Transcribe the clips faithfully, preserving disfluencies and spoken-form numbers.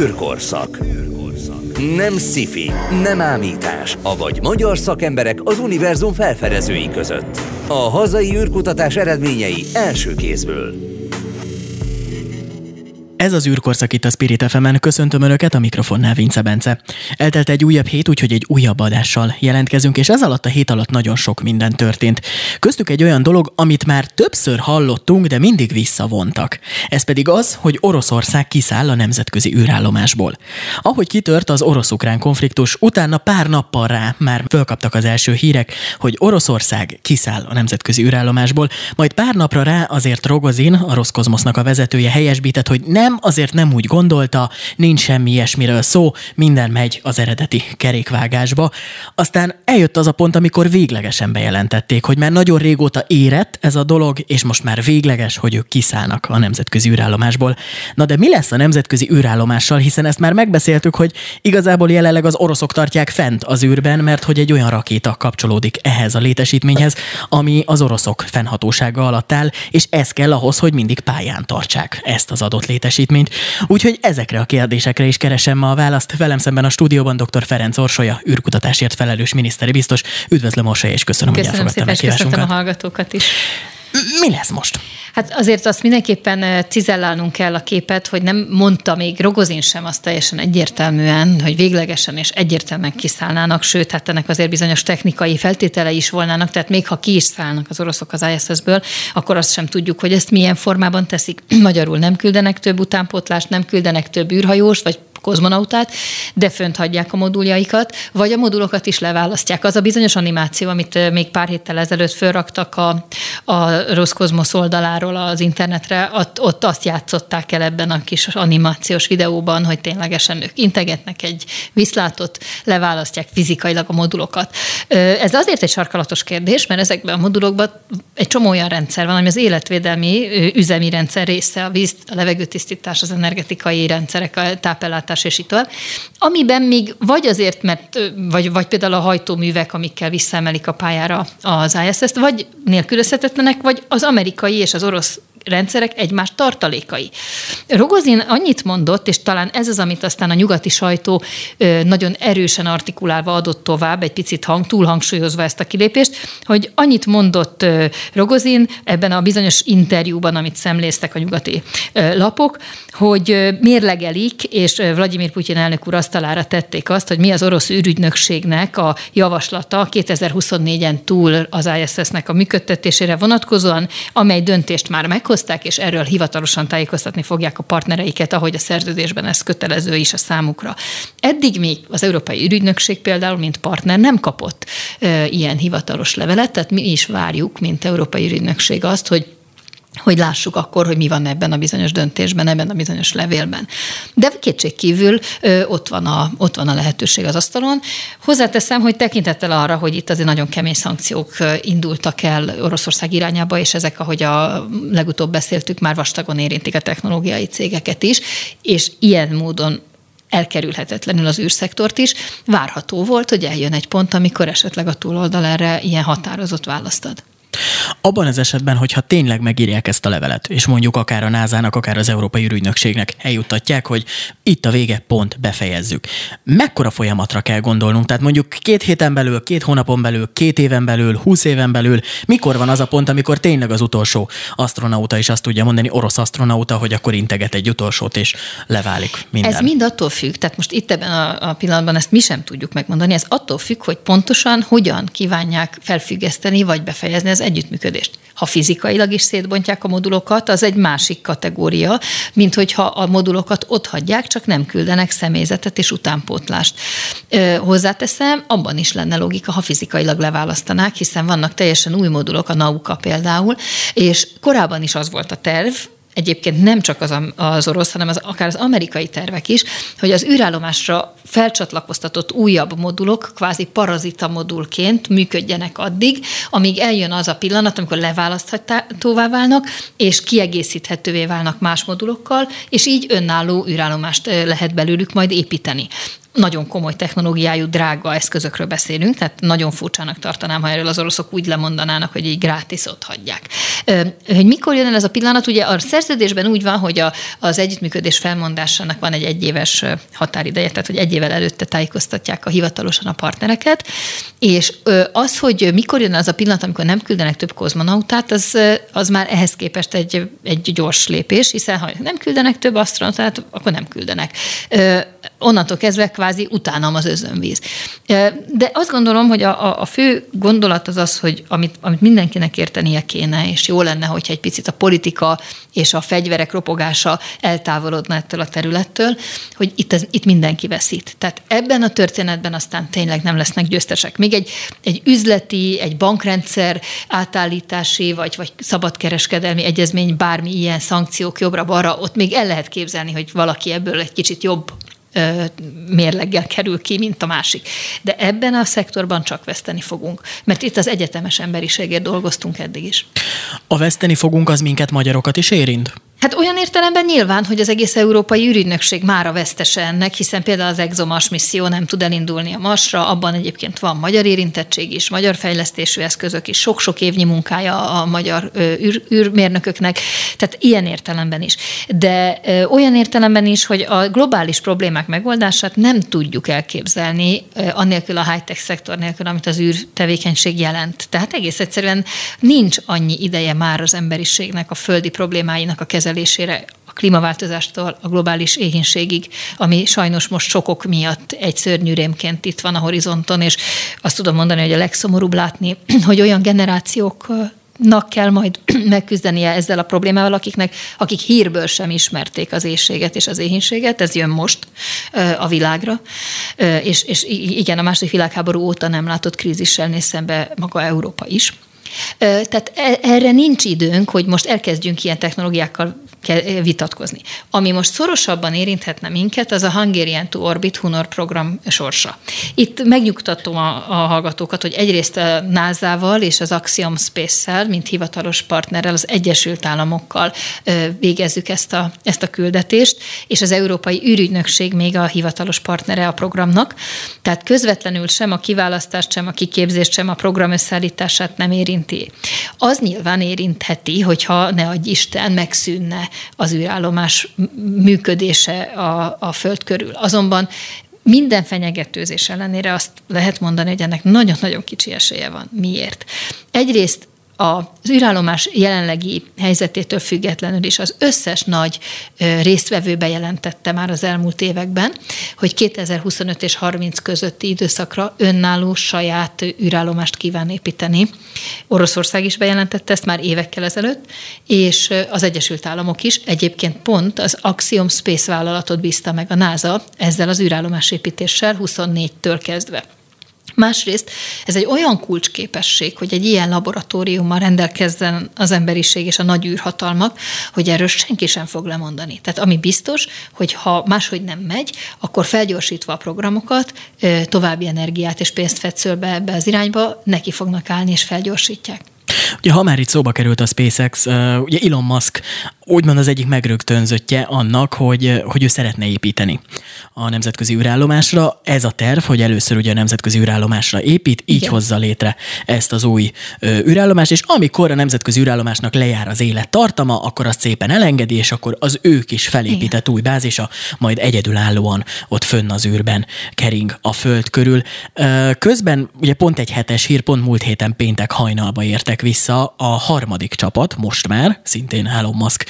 Űrkorszak. Nem sci-fi, nem ámítás, avagy magyar szakemberek az univerzum felfedezői között. A hazai űrkutatás eredményei első kézből. Ez az űrkorszak itt a Spirit ef emen, köszöntöm Önöket, a mikrofonnál Vince Bence. Eltelt egy újabb hét, úgyhogy egy újabb adással jelentkezünk, és ez alatt a hét alatt nagyon sok minden történt. Köztük egy olyan dolog, amit már többször hallottunk, de mindig visszavontak. Ez pedig az, hogy Oroszország kiszáll a nemzetközi űrállomásból. Ahogy kitört az orosz-ukrán konfliktus, utána pár nappal rá már fölkaptak az első hírek, hogy Oroszország kiszáll a nemzetközi űrállomásból, majd pár napra rá azért Rogozin, a Roszkozmosznak a vezetője helyesbített, hogy nem azért nem úgy gondolta, nincs semmi ilyesmiről szó, minden megy az eredeti kerékvágásba. Aztán eljött az a pont, amikor véglegesen bejelentették, hogy már nagyon régóta érett ez a dolog, és most már végleges, hogy ők kiszállnak a nemzetközi űrállomásból. Na de mi lesz a nemzetközi űrállomással, hiszen ezt már megbeszéltük, hogy igazából jelenleg az oroszok tartják fent az űrben, mert hogy egy olyan rakéta kapcsolódik ehhez a létesítményhez, ami az oroszok fennhatósága alatt áll, és ez kell ahhoz, hogy mindig pályán tartsák ezt az adott létesítményt. Úgyhogy ezekre a kérdésekre is keresem ma a választ. Velem szemben a stúdióban dr. Ferenc Orsolya, űrkutatásért felelős miniszteri biztos. Üdvözlöm, Orsolya, és köszönöm, köszönöm hogy elfogadtam a kívásunkat. Köszönöm szépen, a hallgatókat is. Mi lesz most? Hát azért azt mindenképpen cizellálnunk kell a képet, hogy nem mondta még Rogozin sem azt teljesen egyértelműen, hogy véglegesen és egyértelműen kiszállnának, sőt, hát ennek azért bizonyos technikai feltételei is volnának, tehát még ha ki is szállnak az oroszok az i es es-ből, akkor azt sem tudjuk, hogy ezt milyen formában teszik. Magyarul nem küldenek több utánpótlást, nem küldenek több űrhajóst, vagy kozmonautát, de fönt hagyják a moduljaikat, vagy a modulokat is leválasztják. Az a bizonyos animáció, amit még pár héttel ezelőtt fölraktak a, a Roszkozmosz oldaláról az internetre, ott, ott azt játszották el ebben a kis animációs videóban, hogy ténylegesen ők integetnek egy viszlátot, leválasztják fizikailag a modulokat. Ez azért egy sarkalatos kérdés, mert ezekben a modulokban egy csomó olyan rendszer van, ami az életvédelmi üzemi rendszer része, a víz, a levegőtisztítás, az energetikai rendszerek, a tápellátás, és így tovább, amiben még vagy azért, mert, vagy, vagy például a hajtóművek, amikkel visszaemelik a pályára az i es es-t, vagy nélkülözhetetlenek, vagy az amerikai és az orosz rendszerek egymás tartalékai. Rogozin annyit mondott, és talán ez az, amit aztán a nyugati sajtó nagyon erősen artikulálva adott tovább, egy picit hang, túlhangsúlyozva ezt a kilépést, hogy annyit mondott Rogozin ebben a bizonyos interjúban, amit szemléztek a nyugati lapok, hogy mérlegelik, és Vladimir Putyin elnök úr asztalára tették azt, hogy mi az orosz űrügynökségnek a javaslata kétezer-huszonnégyen túl az i es es-nek a működtetésére vonatkozóan, amely döntést már meg hozták, és erről hivatalosan tájékoztatni fogják a partnereiket, ahogy a szerződésben ez kötelező is a számukra. Eddig még az Európai Ürügynökség például, mint partner nem kapott e, ilyen hivatalos levelet, tehát mi is várjuk, mint Európai Ürügynökség azt, hogy hogy lássuk akkor, hogy mi van ebben a bizonyos döntésben, ebben a bizonyos levélben. De kétségkívül ö, ott, van a, ott van a lehetőség az asztalon. Hozzáteszem, hogy tekintettel arra, hogy itt azért nagyon kemény szankciók indultak el Oroszország irányába, és ezek, ahogy a legutóbb beszéltük, már vastagon érintik a technológiai cégeket is, és ilyen módon elkerülhetetlenül az űrszektort is, várható volt, hogy eljön egy pont, amikor esetleg a túloldal erre ilyen határozott választ ad. Abban az esetben, hogyha tényleg megírják ezt a levelet, és mondjuk akár a nászának, akár az Európai űrügynökségnek eljuttatják, hogy itt a vége, pont, befejezzük. Mekkora folyamatra kell gondolnunk? Tehát mondjuk két héten belül, két hónapon belül, két éven belül, húsz éven belül, mikor van az a pont, amikor tényleg az utolsó asztronauta is azt tudja mondani, orosz asztronauta, hogy akkor integet egy utolsót, és leválik minden. Ez mind attól függ, tehát most itt ebben a pillanatban ezt mi sem tudjuk megmondani, ez attól függ, hogy pontosan hogyan kívánják felfüggeszteni, vagy befejezni az együttműködést. Ha fizikailag is szétbontják a modulokat, az egy másik kategória, mint hogyha a modulokat ott hagyják, csak nem küldenek személyzetet és utánpótlást. Ö, hozzáteszem, abban is lenne logika, ha fizikailag leválasztanák, hiszen vannak teljesen új modulok, a Nauka például, és korábban is az volt a terv, egyébként nem csak az, az orosz, hanem az, akár az amerikai tervek is, hogy az űrállomásra felcsatlakoztatott újabb modulok, kvázi parazita modulként működjenek addig, amíg eljön az a pillanat, amikor leválaszthatóvá válnak, és kiegészíthetővé válnak más modulokkal, és így önálló űrállomást lehet belőlük majd építeni. nagyon komoly technológiájú, drága eszközökről beszélünk, tehát nagyon furcsának tartanám, ha erről az oroszok úgy lemondanának, hogy így grátis ott hagyják. Hogy mikor jön el ez a pillanat? Ugye a szerződésben úgy van, hogy a, az együttműködés felmondásának van egy egyéves határideje, tehát hogy egy évvel előtte tájékoztatják a hivatalosan a partnereket, és az, hogy mikor jön el az a pillanat, amikor nem küldenek több kozmonautát, az, az már ehhez képest egy, egy gyors lépés, hiszen ha nem küldenek több asztronautát, akkor nem küldenek. Onnantól kezdve kvázi utánam az özönvíz. De azt gondolom, hogy a, a fő gondolat az az, hogy amit, amit mindenkinek értenie kéne, és jó lenne, hogyha egy picit a politika és a fegyverek ropogása eltávolodna ettől a területtől, hogy itt, ez, itt mindenki veszít. Tehát ebben a történetben aztán tényleg nem lesznek győztesek. Még egy, egy üzleti, egy bankrendszer átállítási, vagy, vagy szabadkereskedelmi egyezmény, bármi ilyen szankciók jobbra-balra, ott még el lehet képzelni, hogy valaki ebből egy kicsit jobb mérleggel kerül ki, mint a másik. De ebben a szektorban csak veszteni fogunk, mert itt az egyetemes emberiségért dolgoztunk eddig is. A veszteni fogunk az minket, magyarokat is érint? Hát olyan értelemben nyilván, hogy az egész európai űrügynökség mára vesztese ennek, hiszen például az ExoMars misszió nem tud elindulni a Marsra, abban egyébként van magyar érintettség is, magyar fejlesztésű eszközök is, sok-sok évnyi munkája a magyar űr, űrmérnököknek, tehát ilyen értelemben is. De ö, olyan értelemben is, hogy a globális problémák megoldását nem tudjuk elképzelni ö, annélkül a high-tech szektor nélkül, amit az űrtevékenység jelent. Tehát egész egyszerűen nincs annyi ideje már az emberiségnek, a földi problémáinak a kezelésére, a klímaváltozástól a globális éhínségig, ami sajnos most sokok miatt egy szörnyű rémként itt van a horizonton, és azt tudom mondani, hogy a legszomorúbb látni, hogy olyan generációknak kell majd megküzdenie ezzel a problémával, akiknek, akik hírből sem ismerték az éhséget és az éhínséget, ez jön most a világra, és, és igen, a második világháború óta nem látott krízissel néz szembe maga Európa is. Tehát erre nincs időnk, hogy most elkezdjünk ilyen technológiákkal vitatkozni. Ami most szorosabban érinthetne minket, az a Hungarian to Orbit HUNOR program sorsa. Itt megnyugtatom a, a hallgatókat, hogy egyrészt a nászával és az Axiom Space-szel, mint hivatalos partnerrel, az Egyesült Államokkal végezzük ezt a, ezt a küldetést, és az Európai űrügynökség még a hivatalos partnere a programnak. Tehát közvetlenül sem a kiválasztást, sem a kiképzést, sem a program összeállítását nem érint. Az nyilván érintheti, hogyha ne adj Isten, megszűnne az űrállomás működése a, a Föld körül. Azonban minden fenyegetőzés ellenére azt lehet mondani, hogy ennek nagyon-nagyon kicsi esélye van. Miért? Egyrészt az űrállomás jelenlegi helyzetétől függetlenül is az összes nagy résztvevő bejelentette már az elmúlt években, hogy kétezer-huszonöt és harminc közötti időszakra önálló saját űrállomást kíván építeni. Oroszország is bejelentette ezt már évekkel ezelőtt, és az Egyesült Államok is. Egyébként pont az Axiom Space vállalatot bízta meg a NASA ezzel az űrállomás építéssel huszonnégytől kezdve. Másrészt ez egy olyan kulcsképesség, hogy egy ilyen laboratóriummal rendelkezzen az emberiség és a nagy űrhatalmak, hogy erről senki sem fog lemondani. Tehát ami biztos, hogy ha máshogy nem megy, akkor felgyorsítva a programokat, további energiát és pénzt fetszölbe ebbe az irányba, neki fognak állni és felgyorsítják. Ugye, ha már itt szóba került a SpaceX, ugye Elon Musk úgymond az egyik megrögtönzöttje annak, hogy, hogy ő szeretne építeni a nemzetközi űrállomásra. Ez a terv, hogy először ugye a nemzetközi űrállomásra épít, így igen, hozza létre ezt az új űrállomást, és amikor a nemzetközi űrállomásnak lejár az élettartama, akkor azt szépen elengedi, és akkor az ő kis felépített igen, új bázisa majd egyedülállóan ott fönn az űrben kering a Föld körül. Közben ugye pont egy hetes hír, pont múlt héten péntek hajnalba értek vissza a harmadik csapat, most már, szintén Elon Musk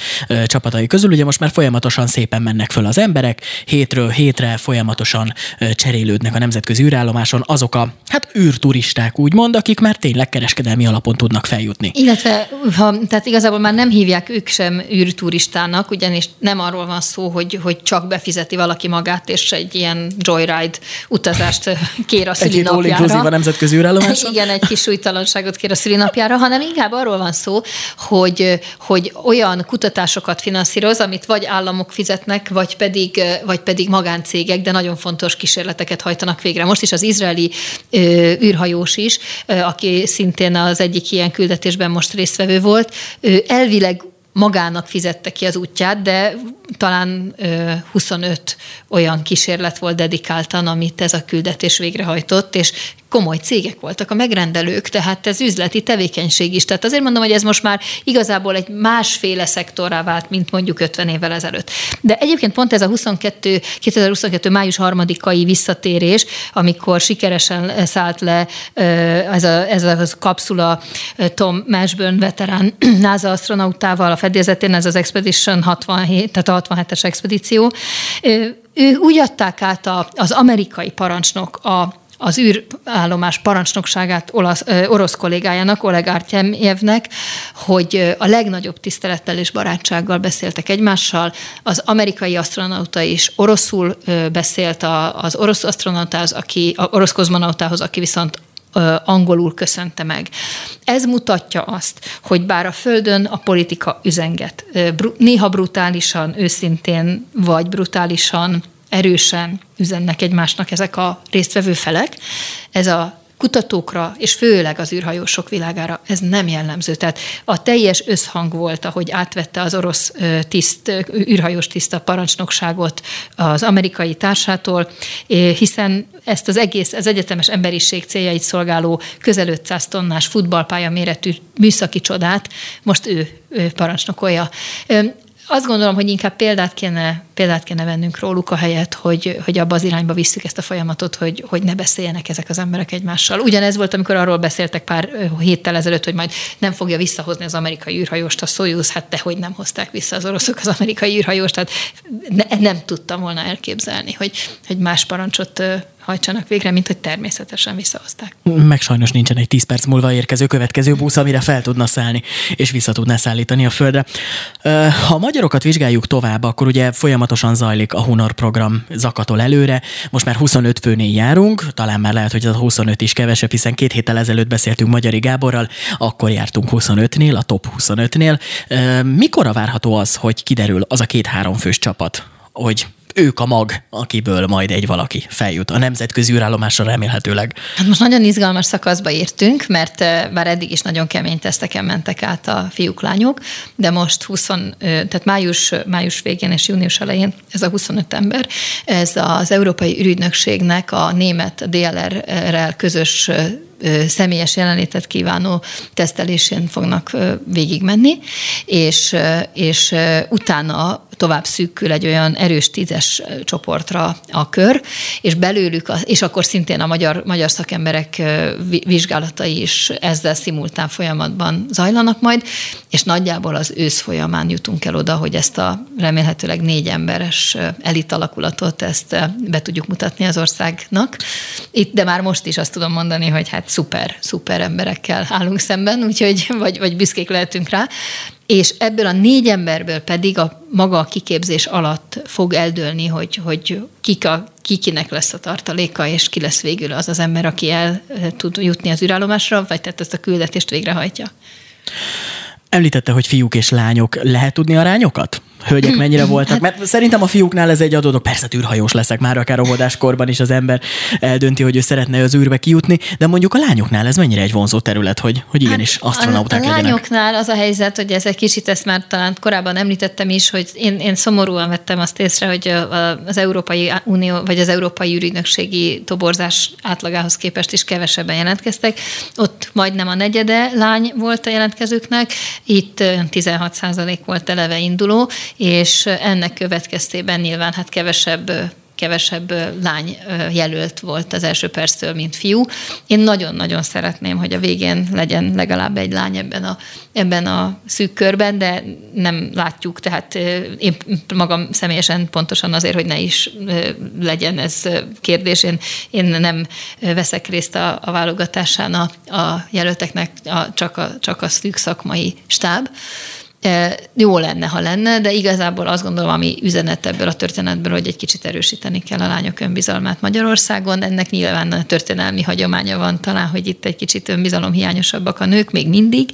csapatai közül. Ugye most már folyamatosan szépen mennek föl az emberek, hétről hétre folyamatosan cserélődnek a nemzetközi űrállomáson azok a hát űrturisták úgymond, akik már tényleg kereskedelmi alapon tudnak feljutni. Illetve, ha, tehát igazából már nem hívják ők sem űrturistának, ugyanis nem arról van szó, hogy, hogy csak befizeti valaki magát, és egy ilyen joyride utazást kér a szülinapjára. Egy all-inclusive a nemzetközi űrállomáson. Igen, egy kis súlytalanságot kér a szülinapjára, hanem inkább arról van szó, hogy, hogy olyan kutatásokat finanszíroz, amit vagy államok fizetnek, vagy pedig, vagy pedig magáncégek, de nagyon fontos kísérleteket hajtanak végre. Most is az izraeli ö, űrhajós is, ö, aki szintén az egyik ilyen küldetésben most résztvevő volt, ö, elvileg magának fizette ki az útját, de talán huszonöt olyan kísérlet volt dedikáltan, amit ez a küldetés végrehajtott, és komoly cégek voltak a megrendelők, tehát ez üzleti tevékenység is. Tehát azért mondom, hogy ez most már igazából egy másféle szektorrá vált, mint mondjuk ötven évvel ezelőtt. De egyébként pont ez a huszonkettő, kétezer-huszonkettő május harmadikai visszatérés, amikor sikeresen szállt le ez a, ez a kapszula Tom Mashburn veterán NASA astronautával a fedélzetén, ez az Expedition hatvanhét, tehát a hatvanhetes expedíció. Ő úgy adták át a, az amerikai parancsnok a az űrállomás parancsnokságát olasz, ö, orosz kollégájának, Oleg Artyemjevnek, hogy a legnagyobb tisztelettel és barátsággal beszéltek egymással. Az amerikai asztronauta is oroszul ö, beszélt a, az orosz asztronautához, aki, a orosz kozmonautához, aki viszont ö, angolul köszönte meg. Ez mutatja azt, hogy bár a Földön a politika üzenget, ö, br- néha brutálisan, őszintén vagy brutálisan, erősen üzennek egymásnak ezek a résztvevő felek. Ez a kutatókra, és főleg az űrhajósok világára ez nem jellemző. Tehát a teljes összhang volt, ahogy átvette az orosz tiszt, űrhajós tiszt a parancsnokságot az amerikai társától, hiszen ezt az egész, az egyetemes emberiség céljait szolgáló közel ötszáz tonnás futballpálya méretű műszaki csodát most ő, ő parancsnokolja. Azt gondolom, hogy inkább példát kéne, példát kéne vennünk róluk a helyet, hogy, hogy abba az irányba visszük ezt a folyamatot, hogy, hogy ne beszéljenek ezek az emberek egymással. Ugyanez volt, amikor arról beszéltek pár héttel ezelőtt, hogy majd nem fogja visszahozni az amerikai űrhajóst a Szojuz, hát dehogy nem hozták vissza az oroszok az amerikai űrhajóst, tehát ne, nem tudtam volna elképzelni, hogy, hogy más parancsot hajtsanak végre, mint hogy természetesen visszahozták. Meg sajnos nincsen egy tíz perc múlva érkező következő busz, amire fel tudna szállni, és vissza tudná szállítani a Földre. Ha a magyarokat vizsgáljuk tovább, akkor ugye folyamatosan zajlik a HUNOR program, zakatol előre. Most már huszonöt főnél járunk, talán már lehet, hogy az huszonöt is kevesebb, hiszen két héttel ezelőtt beszéltünk Magyari Gáborral, akkor jártunk huszonötnél, a top huszonötnél. Mikorra várható az, hogy kiderül az a két-három fős csapat, hogy ők a mag, akiből majd egy valaki feljut a nemzetközi űrállomásra remélhetőleg. Hát most nagyon izgalmas szakaszba értünk, mert bár eddig is nagyon kemény teszteken mentek át a fiúk, lányok, de most húsz, tehát május, május végén és június elején ez a huszonöt ember, ez az Európai Ürügynökségnek a német dé el er-rel közös személyes jelenlétet kívánó tesztelésén fognak végigmenni, és, és utána tovább szűkül egy olyan erős tízes csoportra a kör, és belőlük, a, és akkor szintén a magyar, magyar szakemberek vizsgálatai is ezzel szimultán folyamatban zajlanak majd, és nagyjából az ősz folyamán jutunk el oda, hogy ezt a remélhetőleg négy emberes elit alakulatot, ezt be tudjuk mutatni az országnak. Itt, de már most is azt tudom mondani, hogy hát szuper, szuper emberekkel állunk szemben, úgyhogy vagy, vagy büszkék lehetünk rá. És ebből a négy emberből pedig a maga a kiképzés alatt fog eldőlni, hogy, hogy kik a, kikinek lesz a tartaléka, és ki lesz végül az az ember, aki el tud jutni az űrállomásra, vagy tehát ezt a küldetést végrehajtja. Említette, hogy fiúk és lányok. Lehet tudni arányokat? Hölgyek mennyire voltak? Mert szerintem a fiúknál ez egy adódó, persze űrhajós leszek, már akár óvodáskorban is az ember eldönti, hogy ő szeretne az űrbe kijutni, de mondjuk a lányoknál ez mennyire egy vonzó terület, hogy, hogy igenis hát, asztronauták legyenek. A lányoknál legyenek. Az a helyzet, hogy ez egy kicsit, ezt már talán korábban említettem is, hogy én, én szomorúan vettem azt észre, hogy az Európai Unió, vagy az Európai Űrügynökségi toborzás átlagához képest is kevesebben jelentkeztek. Ott majdnem a negyede lány volt a jelentkezőknek, itt tizenhat százalék volt eleve induló, és ennek következtében nyilván hát kevesebb, kevesebb lány jelölt volt az első perctől, mint fiú. Én nagyon-nagyon szeretném, hogy a végén legyen legalább egy lány ebben a, ebben a szűk körben, de nem látjuk, tehát én magam személyesen pontosan azért, hogy ne is legyen ez kérdés. Én, én nem veszek részt a, a válogatásán a, a jelölteknek, a, csak, a, csak a szűk szakmai stáb. Jó lenne, ha lenne, de igazából azt gondolom, ami üzenet ebből a történetből, hogy egy kicsit erősíteni kell a lányok önbizalmát Magyarországon. Ennek nyilván a történelmi hagyománya van talán, hogy itt egy kicsit önbizalom hiányosabbak a nők, még mindig,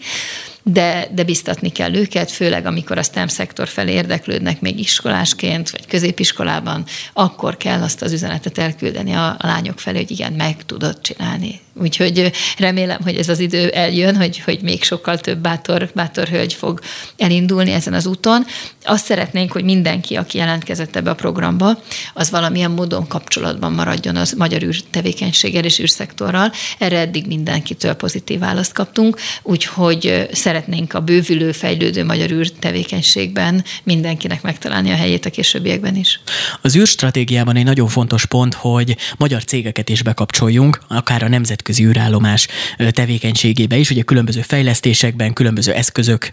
de, de biztatni kell őket, főleg amikor a STEM szektor felé érdeklődnek még iskolásként, vagy középiskolában, akkor kell azt az üzenetet elküldeni a, a lányok felé, hogy igen, meg tudod csinálni. Úgyhogy remélem, hogy ez az idő eljön, hogy, hogy még sokkal több bátor, bátor hölgy fog elindulni ezen az úton. Azt szeretnénk, hogy mindenki, aki jelentkezett ebbe a programba, az valamilyen módon kapcsolatban maradjon az magyar űrtevékenységgel és űrszektorral. Erre eddig mindenkitől pozitív választ kaptunk, úgyhogy szeretnénk a bővülő, fejlődő magyar űrtevékenységben mindenkinek megtalálni a helyét a későbbiekben is. Az űrstratégiában egy nagyon fontos pont, hogy magyar cégeket is bekapcsoljunk, akár a nemzetközi űrállomás tevékenységébe is, ugye különböző fejlesztésekben, különböző eszközök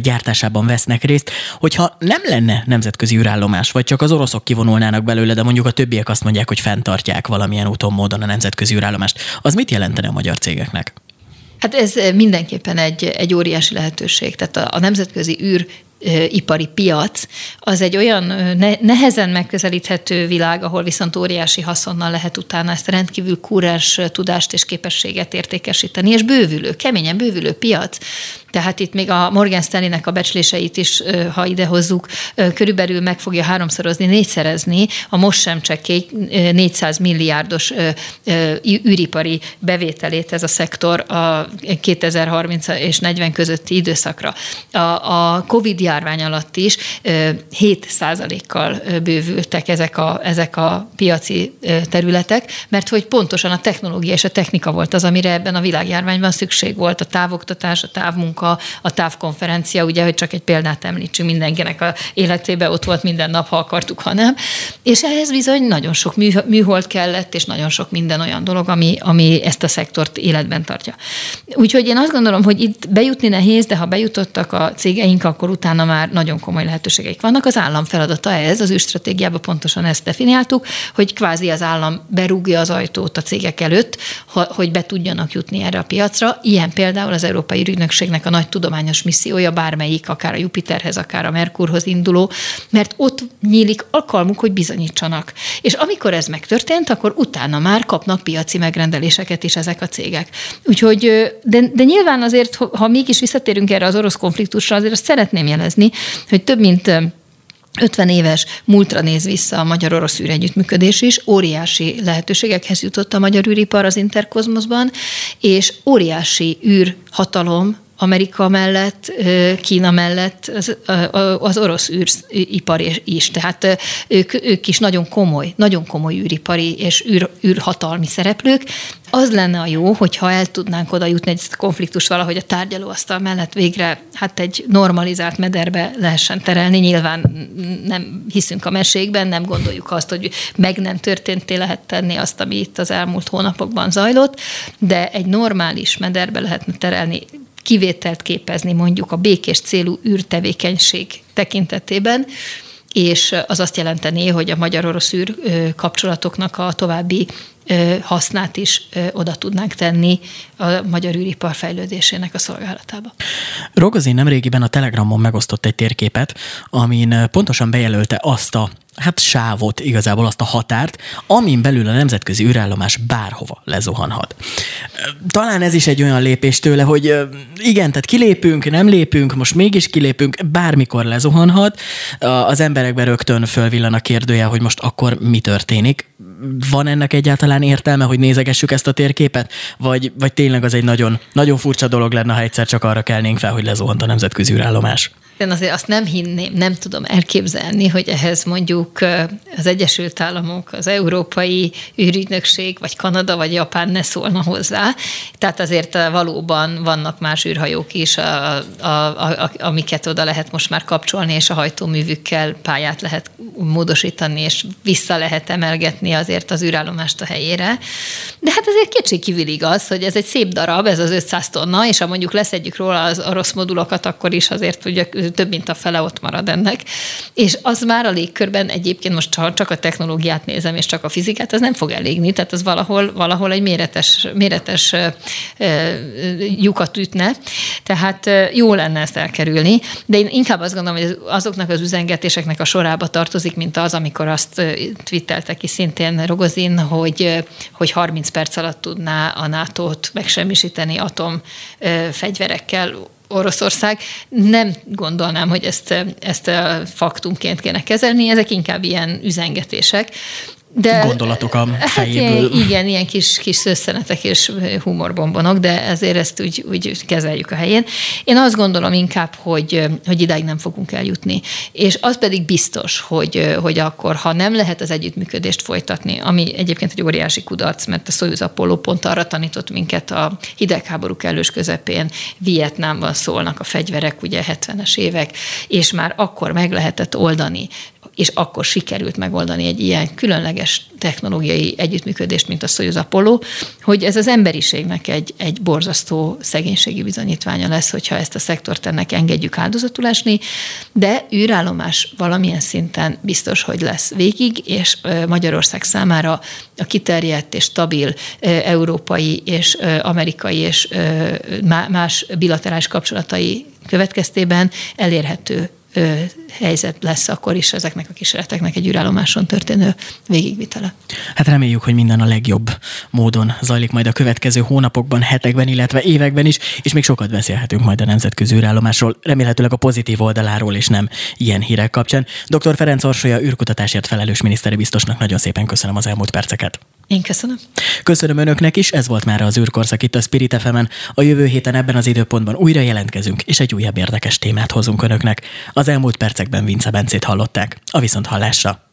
gyártásában vesznek részt. Hogyha nem lenne nemzetközi űrállomás, vagy csak az oroszok kivonulnának belőle, de mondjuk a többiek azt mondják, hogy fenntartják valamilyen úton, módon a nemzetközi űrállomást, az mit jelentene a magyar cégeknek? Hát ez mindenképpen egy, egy óriási lehetőség. Tehát a, a nemzetközi űr ipari piac, az egy olyan nehezen megközelíthető világ, ahol viszont óriási haszonnal lehet utána ezt rendkívül kúrás tudást és képességet értékesíteni, és bővülő, keményen bővülő piac. Tehát itt még a Morgan Stanley-nek a becsléseit is, ha idehozzuk, körülbelül meg fogja háromszorozni, négyszerezni a most sem csekély négyszáz milliárdos űripari bevételét ez a szektor a kétezer-harminc és negyven közötti időszakra. A Covid járvány alatt is hét százalékkal bővültek ezek a, ezek a piaci területek, mert hogy pontosan a technológia és a technika volt az, amire ebben a világjárványban szükség volt, a távoktatás, a távmunka, a távkonferencia, ugye, hogy csak egy példát említsünk, mindenkinek a életében ott volt minden nap, ha akartuk, ha nem. És ehhez bizony nagyon sok műhold kellett, és nagyon sok minden olyan dolog, ami, ami ezt a szektort életben tartja. Úgyhogy én azt gondolom, hogy itt bejutni nehéz, de ha bejutottak a cégeink, akkor utána utána már nagyon komoly lehetőségeik vannak. Az állam feladata ez, az űrstratégiában pontosan ezt definiáltuk, hogy kvázi az állam berúgja az ajtót a cégek előtt, hogy be tudjanak jutni erre a piacra. Ilyen például az Európai Ürügynökségnek a nagy tudományos missziója, bármelyik, akár a Jupiterhez, akár a Merkurhoz induló, mert ott nyílik alkalmuk, hogy bizonyítsanak. És amikor ez megtörtént, akkor utána már kapnak piaci megrendeléseket is ezek a cégek. Úgyhogy, de, de nyilván azért, ha mégis visszatérünk erre az orosz konfliktusra, azért azt szeretném jelezni, hogy több mint ötven éves múltra néz vissza a magyar-orosz űregyüttműködés is, óriási lehetőségekhez jutott a magyar űripar az Interkoszmoszban, és óriási űrhatalom Amerika mellett, Kína mellett az, az orosz űripar is. Tehát ők, ők is nagyon komoly, nagyon komoly űripari és űr, űrhatalmi szereplők. Az lenne a jó, hogyha el tudnánk oda jutni, egy konfliktus valahogy a tárgyalóasztal mellett végre hát egy normalizált mederbe lehessen terelni. Nyilván nem hiszünk a mesékben, nem gondoljuk azt, hogy meg nem történté lehet tenni azt, ami itt az elmúlt hónapokban zajlott, de egy normális mederbe lehetne terelni, kivételt képezni mondjuk a békés célú űrtevékenység tekintetében, és az azt jelentené, hogy a magyar-orosz űr kapcsolatoknak a további hasznát is oda tudnánk tenni a magyar űripar fejlődésének a szolgálatába. Rogozin nemrégiben a Telegramon megosztott egy térképet, amin pontosan bejelölte azt a hát sávot, igazából azt a határt, amin belül a nemzetközi űrállomás bárhova lezuhanhat. Talán ez is egy olyan lépés tőle, hogy igen, tehát kilépünk, nem lépünk, most mégis kilépünk, bármikor lezuhanhat. Az emberekben rögtön fölvillan a kérdője, hogy most akkor mi történik. Van ennek egyáltalán értelme, hogy nézegessük ezt a térképet? Vagy, vagy tényleg az egy nagyon, nagyon furcsa dolog lenne, ha egyszer csak arra kelnénk fel, hogy lezuhant a nemzetközi űrállomás? Én azért azt nem hinném, nem tudom elképzelni, hogy ehhez mondjuk az Egyesült Államok, az Európai űrügynökség, vagy Kanada, vagy Japán ne szólna hozzá. Tehát azért valóban vannak más űrhajók is, a, a, a, amiket oda lehet most már kapcsolni, és a hajtóművükkel pályát lehet módosítani, és vissza lehet emelgetni azért az űrállomást a helyére. De hát azért kétségkívül igaz, hogy ez egy szép darab, ez az ötszáz tonna, és ha mondjuk leszedjük róla az orosz modulokat, akkor is azért ugye több mint a fele ott marad ennek, és az már a légkörben egyébként most csak a technológiát nézem, és csak a fizikát, az nem fog elégni, tehát az valahol, valahol egy méretes, méretes lyukat ütne, tehát jó lenne ezt elkerülni, de én inkább azt gondolom, hogy azoknak az üzengetéseknek a sorába tartozik, mint az, amikor azt twittelte ki szintén Rogozin, hogy, hogy harminc perc alatt tudná a nátót megsemmisíteni atomfegyverekkel, Oroszország. Nem gondolnám, hogy ezt, ezt a faktumként kéne kezelni, ezek inkább ilyen üzengetések. De, gondolatok a fejéből. Hát igen, ilyen kis, kis szösszenetek és humorbombonok, de ezért ezt úgy, úgy kezeljük a helyén. Én azt gondolom inkább, hogy, hogy idáig nem fogunk eljutni. És az pedig biztos, hogy, hogy akkor, ha nem lehet az együttműködést folytatni, ami egyébként egy óriási kudarc, mert a Szojuz-Apollo pont arra tanított minket a hidegháború kellős közepén, Vietnámban szólnak a fegyverek, ugye hetvenes évek, és már akkor meg lehetett oldani, és akkor sikerült megoldani egy ilyen különleges technológiai együttműködést, mint a Szojuz-Apollo, hogy ez az emberiségnek egy, egy borzasztó szegénységi bizonyítványa lesz, hogyha ezt a szektort ennek engedjük áldozatul esni, de űrállomás valamilyen szinten biztos, hogy lesz végig, és Magyarország számára a kiterjedt és stabil európai és amerikai és más bilaterális kapcsolatai következtében elérhető helyzet lesz akkor is ezeknek a kísérleteknek egy űrállomáson történő végigvitele. Hát reméljük, hogy minden a legjobb módon zajlik majd a következő hónapokban, hetekben, illetve években is, és még sokat beszélhetünk majd a nemzetközi űrállomásról, remélhetőleg a pozitív oldaláról, és nem ilyen hírek kapcsán. doktor Ferenc Orsolya, űrkutatásért felelős miniszteri biztosnak nagyon szépen köszönöm az elmúlt perceket. Én köszönöm. Köszönöm önöknek is, ez volt már az űrkorszak itt a Spirit ef emen. A jövő héten ebben az időpontban újra jelentkezünk, és egy újabb érdekes témát hozunk önöknek. Az elmúlt percekben Vince Bencét hallották. A viszonthallásra!